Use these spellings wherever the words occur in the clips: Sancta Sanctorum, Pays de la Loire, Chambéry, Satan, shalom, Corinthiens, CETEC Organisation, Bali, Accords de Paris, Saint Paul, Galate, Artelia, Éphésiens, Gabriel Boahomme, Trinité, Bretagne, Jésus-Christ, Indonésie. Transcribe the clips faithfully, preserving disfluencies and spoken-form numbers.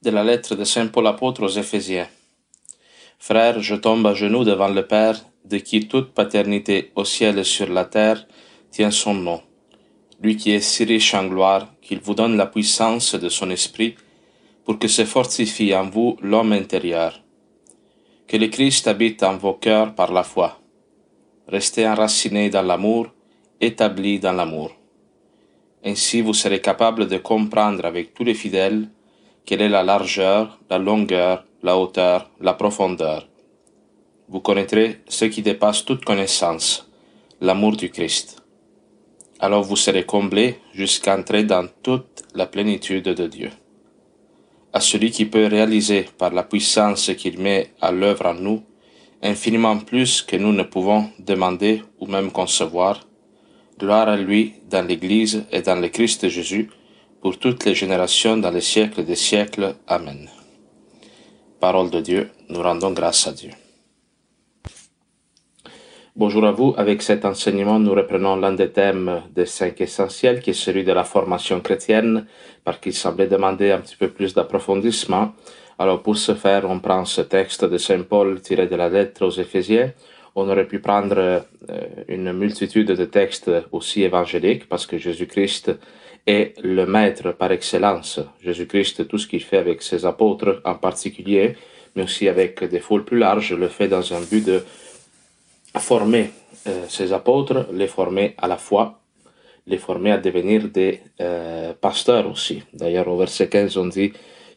de la lettre de Saint Paul apôtre aux Éphésiens. Frères, je tombe à genoux devant le Père, de qui toute paternité au ciel et sur la terre tient son nom. Lui qui est si riche en gloire, qu'il vous donne la puissance de son esprit, pour que se fortifie en vous l'homme intérieur. Que le Christ habite en vos cœurs par la foi. Restez enracinés dans l'amour, établis dans l'amour. Ainsi vous serez capables de comprendre avec tous les fidèles quelle est la largeur, la longueur, la hauteur, la profondeur. Vous connaîtrez ce qui dépasse toute connaissance, l'amour du Christ. Alors vous serez comblés jusqu'à entrer dans toute la plénitude de Dieu. À celui qui peut réaliser par la puissance qu'il met à l'œuvre en nous, infiniment plus que nous ne pouvons demander ou même concevoir, gloire à lui dans l'Église et dans le Christ Jésus, pour toutes les générations dans les siècles des siècles. Amen. Parole de Dieu, nous rendons grâce à Dieu. Bonjour à vous. Avec cet enseignement, nous reprenons l'un des thèmes des cinq essentiels, qui est celui de la formation chrétienne, parce qu'il semblait demander un petit peu plus d'approfondissement. Alors pour ce faire, on prend ce texte de Saint Paul tiré de la lettre aux Éphésiens. On aurait pu prendre une multitude de textes aussi évangéliques, parce que Jésus-Christ est le maître par excellence. Jésus-Christ, tout ce qu'il fait avec ses apôtres en particulier, mais aussi avec des foules plus larges, le fait dans un but de former euh, ses apôtres, les former à la foi, les former à devenir des euh, pasteurs aussi. D'ailleurs, au verset quinze, on dit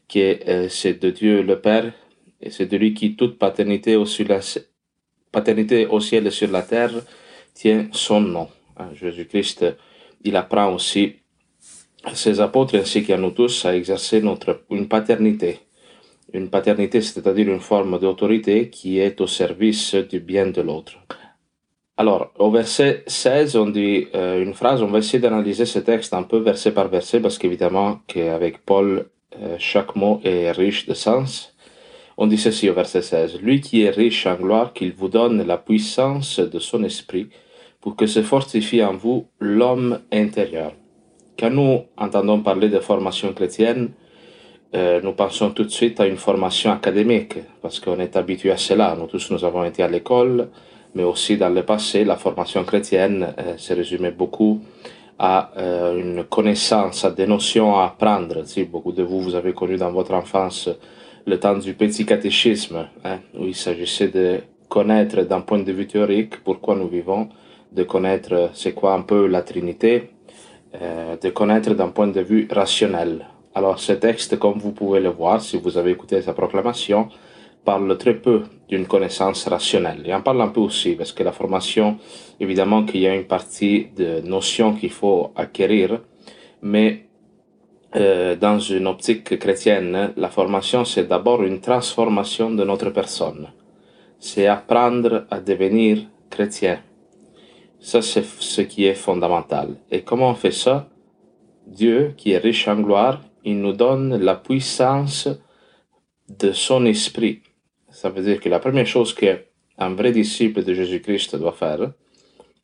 que euh, c'est de Dieu le Père, et c'est de lui qui toute paternité au, sur la, paternité au ciel et sur la terre tient son nom. Hein, Jésus-Christ, il apprend aussi à ses apôtres, ainsi qu'à nous tous, à exercer notre, une paternité. Une paternité, c'est-à-dire une forme d'autorité qui est au service du bien de l'autre. Alors, au verset seize, on dit euh, une phrase. On va essayer d'analyser ce texte un peu verset par verset, parce qu'évidemment qu'avec Paul, euh, chaque mot est riche de sens. On dit ceci au verset seize. « Lui qui est riche en gloire, qu'il vous donne la puissance de son esprit, pour que se fortifie en vous l'homme intérieur. » Quand nous entendons parler de formation chrétienne, Euh, nous pensons tout de suite à une formation académique, parce qu'on est habitué à cela. Nous tous, nous avons été à l'école, mais aussi dans le passé, la formation chrétienne euh, se résumait beaucoup à euh, une connaissance, à des notions à apprendre. Si beaucoup de vous, vous avez connu dans votre enfance le temps du petit catéchisme, hein, où il s'agissait de connaître d'un point de vue théorique pourquoi nous vivons, de connaître c'est quoi un peu la Trinité, euh, de connaître d'un point de vue rationnel. Alors ce texte, comme vous pouvez le voir, si vous avez écouté sa proclamation, parle très peu d'une connaissance rationnelle. Et en parle un peu aussi, parce que la formation, évidemment qu'il y a une partie de notions qu'il faut acquérir, mais euh, dans une optique chrétienne, la formation c'est d'abord une transformation de notre personne. C'est apprendre à devenir chrétien. Ça c'est ce qui est fondamental. Et comment on fait ça? Dieu qui est riche en gloire, il nous donne la puissance de son esprit. Ça veut dire que la première chose qu'un vrai disciple de Jésus-Christ doit faire,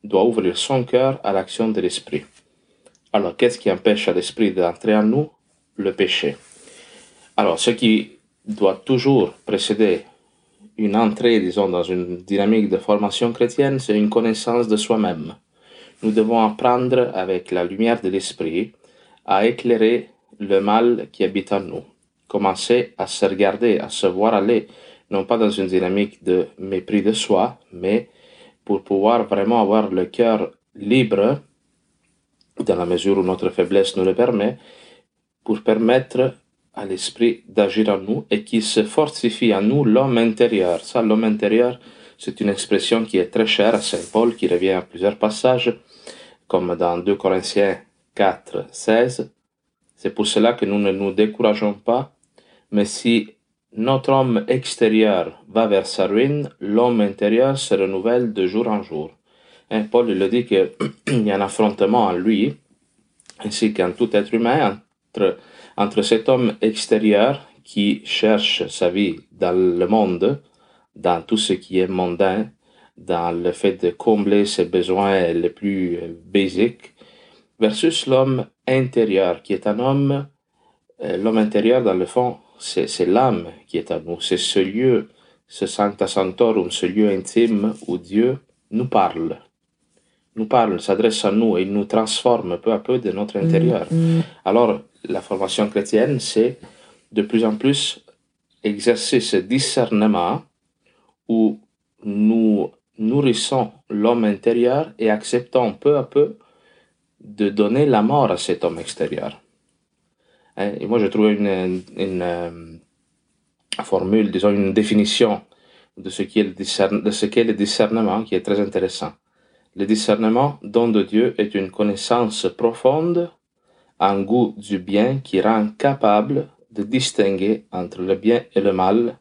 doit ouvrir son cœur à l'action de l'esprit. Alors, qu'est-ce qui empêche à l'esprit d'entrer en nous? Le péché. Alors, ce qui doit toujours précéder une entrée, disons, dans une dynamique de formation chrétienne, c'est une connaissance de soi-même. Nous devons apprendre avec la lumière de l'esprit à éclairer le mal qui habite en nous. Commencer à se regarder, à se voir aller, non pas dans une dynamique de mépris de soi, mais pour pouvoir vraiment avoir le cœur libre, dans la mesure où notre faiblesse nous le permet, pour permettre à l'esprit d'agir en nous et qu'il se fortifie en nous l'homme intérieur. Ça, l'homme intérieur, c'est une expression qui est très chère à Saint Paul, qui revient à plusieurs passages, comme dans deux Corinthiens quatre, seize. C'est pour cela que nous ne nous décourageons pas, mais si notre homme extérieur va vers sa ruine, l'homme intérieur se renouvelle de jour en jour. Et Paul il dit qu'il y a un affrontement en lui, ainsi qu'en tout être humain, entre, entre cet homme extérieur qui cherche sa vie dans le monde, dans tout ce qui est mondain, dans le fait de combler ses besoins les plus basiques, versus l'homme intérieur, qui est un homme, l'homme intérieur dans le fond, c'est l'âme qui est à nous, c'est ce lieu, ce Sancta Sanctorum, ce lieu intime où Dieu nous parle, nous parle, s'adresse à nous et nous transforme peu à peu de notre intérieur. Mm-hmm. Alors, la formation chrétienne, c'est de plus en plus exercer ce discernement où nous nourrissons l'homme intérieur et acceptons peu à peu de donner la mort à cet homme extérieur. Et moi, j'ai trouvé une, une, une formule, disons une définition de ce qu'est le discernement qui est très intéressant. Le discernement, don de Dieu, est une connaissance profonde, un goût du bien qui rend capable de distinguer entre le bien et le mal,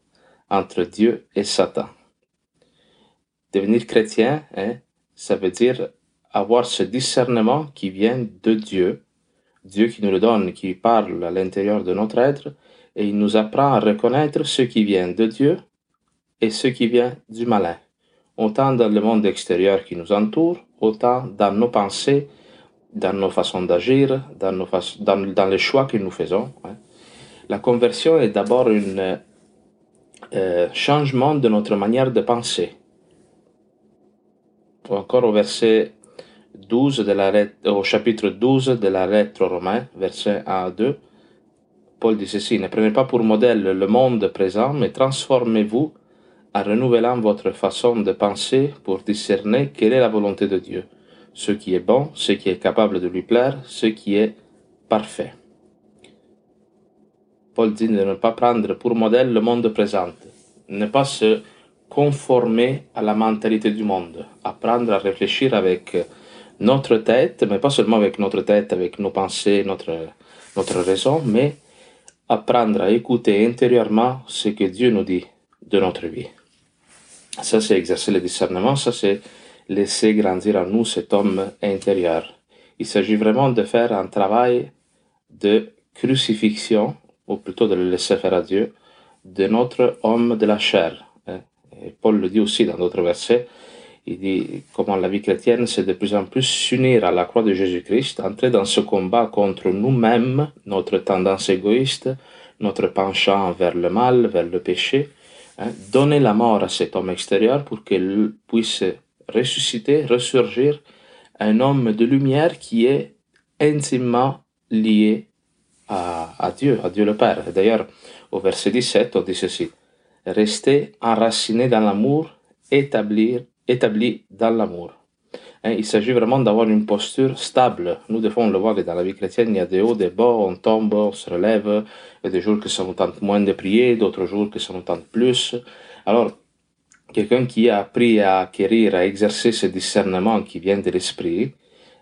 entre Dieu et Satan. Devenir chrétien, hein, ça veut dire avoir ce discernement qui vient de Dieu, Dieu qui nous le donne, qui parle à l'intérieur de notre être, et il nous apprend à reconnaître ce qui vient de Dieu et ce qui vient du malin, autant dans le monde extérieur qui nous entoure, autant dans nos pensées, dans nos façons d'agir, dans, nos fa... dans, dans les choix que nous faisons. Hein. La conversion est d'abord un euh, changement de notre manière de penser. Encore au verset douze de la, au chapitre douze de la lettre aux Romains, versets un à deux, Paul dit ceci: « Ne prenez pas pour modèle le monde présent, mais transformez-vous en renouvelant votre façon de penser pour discerner quelle est la volonté de Dieu, ce qui est bon, ce qui est capable de lui plaire, ce qui est parfait. » Paul dit de ne pas prendre pour modèle le monde présent, ne pas se conformer à la mentalité du monde, apprendre à réfléchir avec notre tête, mais pas seulement avec notre tête, avec nos pensées, notre, notre raison, mais apprendre à écouter intérieurement ce que Dieu nous dit de notre vie. Ça, c'est exercer le discernement, ça, c'est laisser grandir en nous cet homme intérieur. Il s'agit vraiment de faire un travail de crucifixion, ou plutôt de le laisser faire à Dieu, de notre homme de la chair. Et Paul le dit aussi dans d'autres versets, il dit comment la vie chrétienne, c'est de plus en plus s'unir à la croix de Jésus-Christ, entrer dans ce combat contre nous-mêmes, notre tendance égoïste, notre penchant vers le mal, vers le péché, hein, donner la mort à cet homme extérieur pour qu'il puisse ressusciter, ressurgir un homme de lumière qui est intimement lié à, à Dieu, à Dieu le Père. D'ailleurs, au verset dix-sept, on dit ceci: « Rester enraciné dans l'amour, établir établi dans l'amour. » Hein, il s'agit vraiment d'avoir une posture stable. Nous, des fois, on le voit que dans la vie chrétienne, il y a des hauts, des bas, on tombe, on se relève, il y a des jours que ça nous tente moins de prier, d'autres jours que ça nous tente plus. Alors, quelqu'un qui a appris à acquérir, à exercer ce discernement qui vient de l'esprit,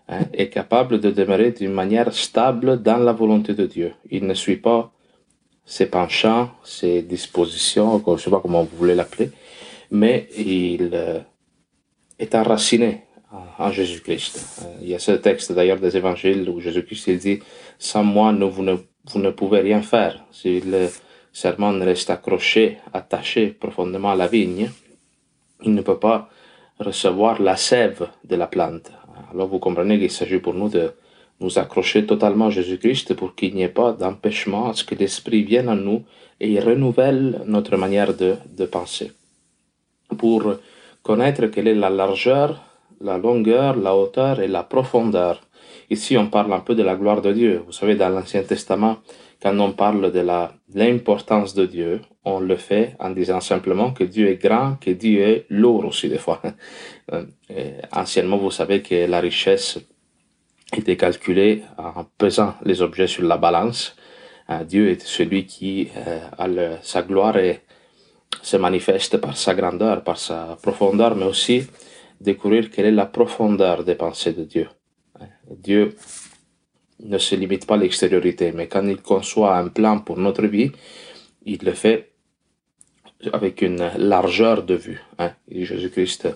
hein, est capable de demeurer d'une manière stable dans la volonté de Dieu. Il ne suit pas ses penchants, ses dispositions, je ne sais pas comment vous voulez l'appeler, mais il... Euh, est enraciné en Jésus-Christ. Il y a ce texte d'ailleurs des évangiles où Jésus-Christ il dit « Sans moi, vous ne, vous ne pouvez rien faire. » Si le serment reste accroché, attaché profondément à la vigne, il ne peut pas recevoir la sève de la plante. Alors vous comprenez qu'il s'agit pour nous de nous accrocher totalement à Jésus-Christ pour qu'il n'y ait pas d'empêchement à ce que l'Esprit vienne en nous et il renouvelle notre manière de, de penser. Pour connaître quelle est la largeur, la longueur, la hauteur et la profondeur. Ici, on parle un peu de la gloire de Dieu. Vous savez, dans l'Ancien Testament, quand on parle de l'importance de Dieu, on le fait en disant simplement que Dieu est grand, que Dieu est lourd aussi des fois. Et anciennement, vous savez que la richesse était calculée en pesant les objets sur la balance. Dieu est celui qui a le, sa gloire est se manifeste par sa grandeur, par sa profondeur, mais aussi découvrir quelle est la profondeur des pensées de Dieu. Dieu ne se limite pas à l'extériorité, mais quand il conçoit un plan pour notre vie, il le fait avec une largeur de vue. Jésus-Christ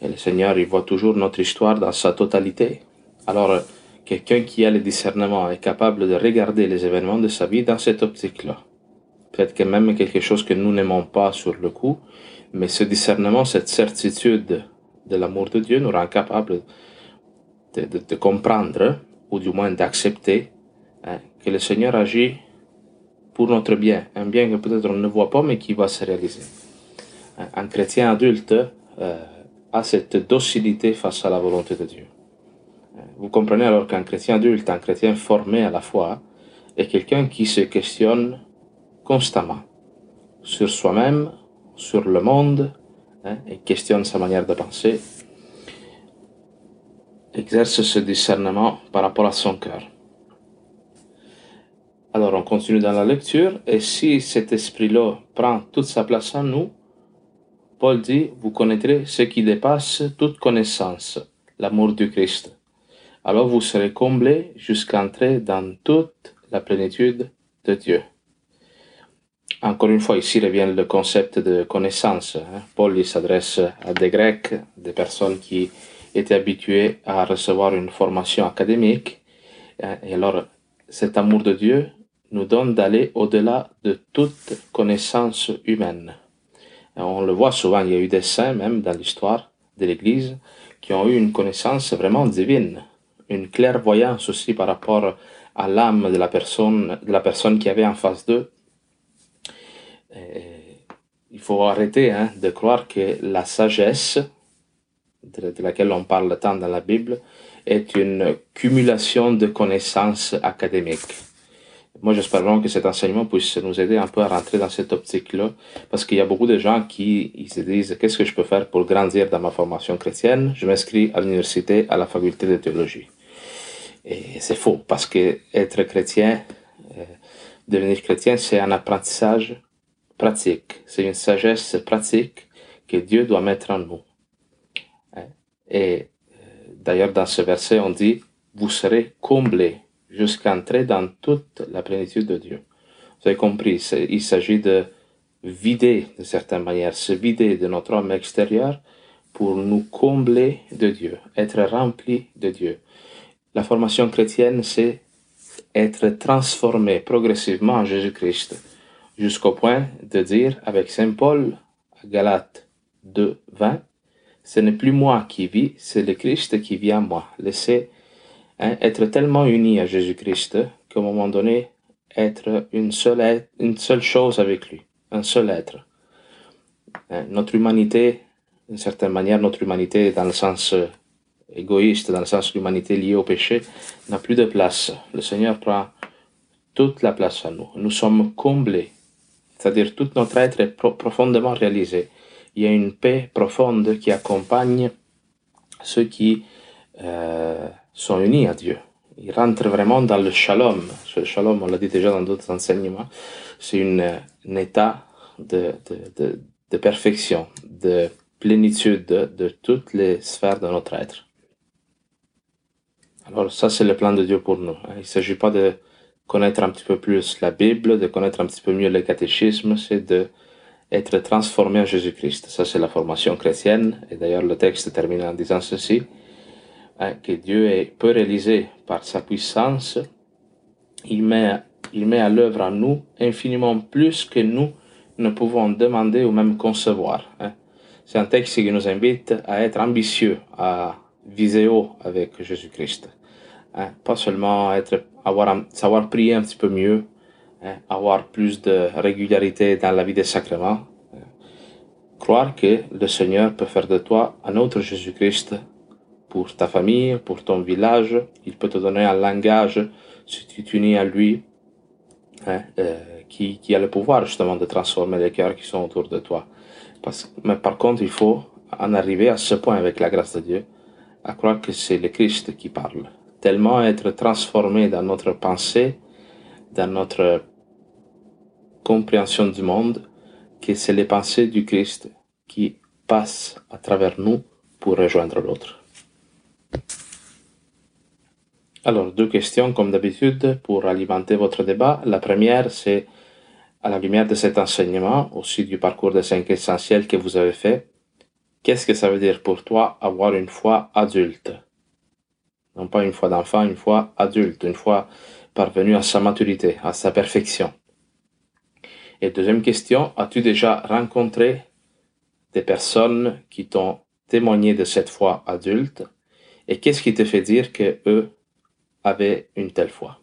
et le Seigneur, il voit toujours notre histoire dans sa totalité. Alors, quelqu'un qui a le discernement est capable de regarder les événements de sa vie dans cette optique-là. Peut-être que même quelque chose que nous n'aimons pas sur le coup, mais ce discernement, cette certitude de l'amour de Dieu nous rend capable de, de, de comprendre, ou du moins d'accepter, hein, que le Seigneur agit pour notre bien. Un bien que peut-être on ne voit pas, mais qui va se réaliser. Un, un chrétien adulte euh, a cette docilité face à la volonté de Dieu. Vous comprenez alors qu'un chrétien adulte, un chrétien formé à la foi, est quelqu'un qui se questionne constamment sur soi-même, sur le monde, hein, et questionne sa manière de penser, exerce ce discernement par rapport à son cœur. Alors on continue dans la lecture, et si cet esprit-là prend toute sa place en nous, Paul dit, vous connaîtrez ce qui dépasse toute connaissance, l'amour du Christ. Alors vous serez comblés jusqu'à entrer dans toute la plénitude de Dieu. Encore une fois, ici revient le concept de connaissance. Paul s'adresse à des Grecs, des personnes qui étaient habituées à recevoir une formation académique. Et alors, cet amour de Dieu nous donne d'aller au-delà de toute connaissance humaine. On le voit souvent, il y a eu des saints, même dans l'histoire de l'Église, qui ont eu une connaissance vraiment divine. Une clairvoyance aussi par rapport à l'âme de la personne, de la personne qui avait en face d'eux. Il faut arrêter hein, de croire que la sagesse, de, de laquelle on parle tant dans la Bible, est une cumulation de connaissances académiques. Moi, j'espère vraiment que cet enseignement puisse nous aider un peu à rentrer dans cette optique-là, parce qu'il y a beaucoup de gens qui ils se disent « Qu'est-ce que je peux faire pour grandir dans ma formation chrétienne? Je m'inscris à l'université, à la faculté de théologie. » Et c'est faux, parce que être chrétien, euh, devenir chrétien, c'est un apprentissage pratique. C'est une sagesse pratique que Dieu doit mettre en nous. Et d'ailleurs, dans ce verset, on dit « Vous serez comblés ». Jusqu'à entrer dans toute la plénitude de Dieu. Vous avez compris, il s'agit de vider, de certaine manière, se vider de notre homme extérieur pour nous combler de Dieu, être rempli de Dieu. La formation chrétienne, c'est être transformé progressivement en Jésus-Christ, jusqu'au point de dire, avec Saint Paul, à Galate deux, vingt, « Ce n'est plus moi qui vis, c'est le Christ qui vit en moi. » Laissez Hein, être tellement unis à Jésus-Christ qu'à un moment donné, être une seule, être, une seule chose avec lui, un seul être. Hein, notre humanité, d'une certaine manière, notre humanité dans le sens égoïste, dans le sens de l'humanité liée au péché, n'a plus de place. Le Seigneur prend toute la place à nous. Nous sommes comblés, c'est-à-dire tout notre être est pro- profondément réalisé. Il y a une paix profonde qui accompagne ceux qui... Euh, sont unis à Dieu. Ils rentrent vraiment dans le shalom. Le shalom, on l'a dit déjà dans d'autres enseignements, c'est un état de, de, de, de perfection, de plénitude de, de toutes les sphères de notre être. Alors ça, c'est le plan de Dieu pour nous. Il ne s'agit pas de connaître un petit peu plus la Bible, de connaître un petit peu mieux le catéchisme, c'est d'être transformé en Jésus-Christ. Ça, c'est la formation chrétienne. Et d'ailleurs, le texte termine en disant ceci, que Dieu peut réaliser par sa puissance, il met, il met à l'œuvre en nous infiniment plus que nous ne pouvons demander ou même concevoir. C'est un texte qui nous invite à être ambitieux, à viser haut avec Jésus-Christ. Pas seulement être, avoir, savoir prier un petit peu mieux, avoir plus de régularité dans la vie des sacrements. Croire que le Seigneur peut faire de toi un autre Jésus-Christ pour ta famille, pour ton village. Il peut te donner un langage, si tu t'unis à lui, hein, euh, qui, qui a le pouvoir justement de transformer les cœurs qui sont autour de toi. Parce, mais par contre, il faut en arriver à ce point avec la grâce de Dieu, à croire que c'est le Christ qui parle. Tellement être transformé dans notre pensée, dans notre compréhension du monde, que c'est les pensées du Christ qui passent à travers nous pour rejoindre l'autre. Alors, deux questions comme d'habitude pour alimenter votre débat. La première, c'est à la lumière de cet enseignement, aussi du parcours des cinq essentiels que vous avez fait, qu'est-ce que ça veut dire pour toi avoir une foi adulte? Non pas une foi d'enfant, une foi adulte, une foi parvenue à sa maturité, à sa perfection. Et deuxième question, as-tu déjà rencontré des personnes qui t'ont témoigné de cette foi adulte? Et qu'est-ce qui te fait dire qu'eux avaient une telle foi?